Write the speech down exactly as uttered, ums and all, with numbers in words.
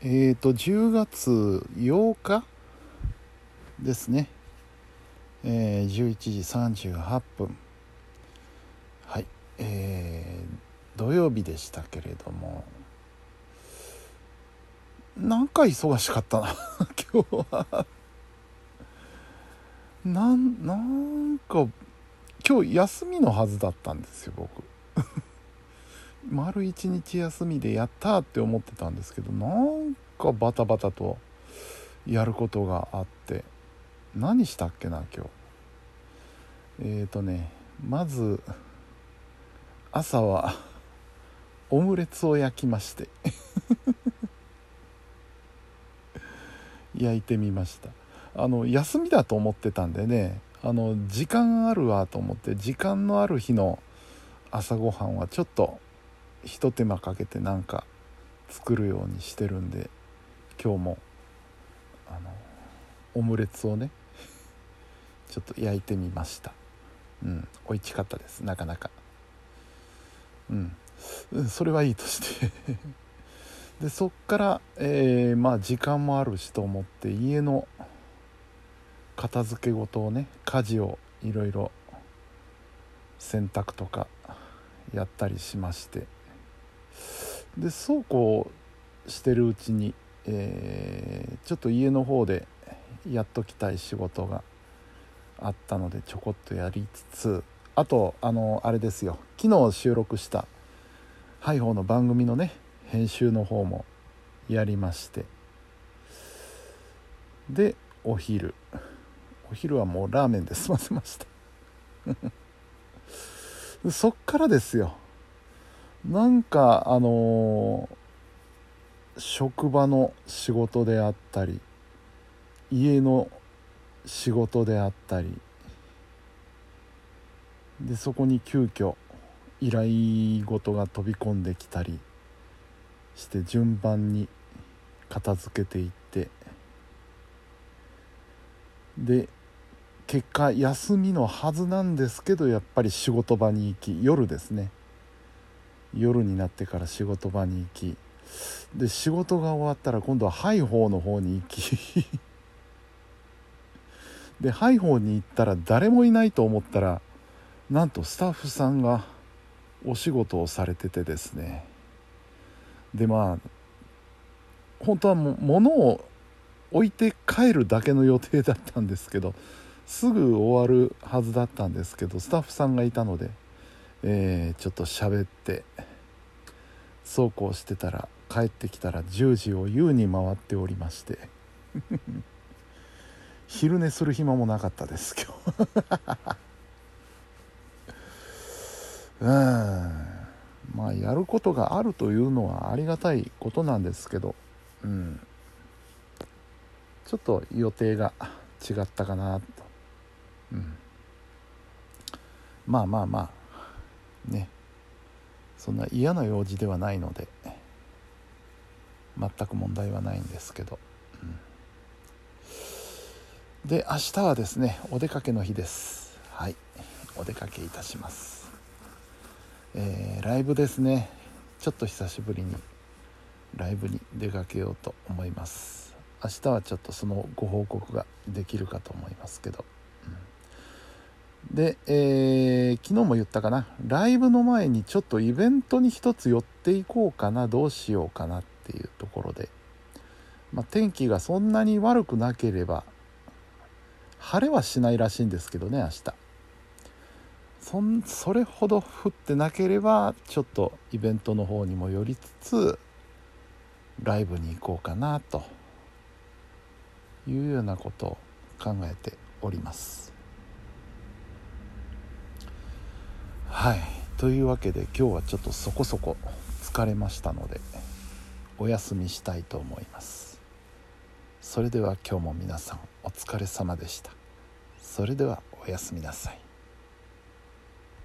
えーと、じゅうがつようかですね、えー、じゅういちじさんじゅうはっぷん、はい、えー、土曜日でしたけれども、なんか忙しかったな今日はなん、なんか今日休みのはずだったんですよ僕丸一日休みでやったって思ってたんですけど、なんかバタバタとやることがあって、何したっけな今日。えーとねまず朝はオムレツを焼きまして焼いてみました。あの休みだと思ってたんでね、あの時間あるわと思って、時間のある日の朝ごはんはちょっとひと手間かけてなんか作るようにしてるんで、今日もあのオムレツをねちょっと焼いてみました。うん、美味しかったです。なかなかうん、それはいいとしてでそっから、えー、まあ時間もあるしと思って家の片付け事をね、家事をいろいろ洗濯とかやったりしまして、でそうこうしてるうちに、えー、ちょっと家の方でやっときたい仕事があったのでちょこっとやりつつ、あとあのあれですよ、昨日収録したハイホーの番組のね編集の方もやりまして、でお昼お昼はもうラーメンで済ませましたそっからですよ、なんかあのー、職場の仕事であったり家の仕事であったりで、そこに急遽依頼事が飛び込んできたりして順番に片付けていって、で結果休みのはずなんですけどやっぱり仕事場に行き、夜ですね、夜になってから仕事場に行き、で仕事が終わったら今度はハイホーの方に行きでハイホーに行ったら誰もいないと思ったら、なんとスタッフさんがお仕事をされててですね、でまあ本当はも物を置いて帰るだけの予定だったんですけど、すぐ終わるはずだったんですけどスタッフさんがいたので、えー、ちょっと喋ってそうこうしてたら帰ってきたらじゅうじを優に回っておりまして昼寝する暇もなかったです今日うん、まあやることがあるというのはありがたいことなんですけど、うん、ちょっと予定が違ったかなと。うん、まあまあまあね、そんな嫌な用事ではないので全く問題はないんですけど、うん、で明日はですねお出かけの日です。はい、お出かけいたします。えー、ライブですね、ちょっと久しぶりにライブに出かけようと思います。明日はちょっとそのご報告ができるかと思いますけど、で、えー、昨日も言ったかな、ライブの前にちょっとイベントに一つ寄っていこうかな、どうしようかなっていうところで、まあ、天気がそんなに悪くなければ晴れはしないらしいんですけどね、明日そん、それほど降ってなければちょっとイベントの方にも寄りつつライブに行こうかなというようなことを考えております。はい、というわけで今日はちょっとそこそこ疲れましたのでお休みしたいと思います。それでは今日も皆さんお疲れ様でした。それではおやすみなさい。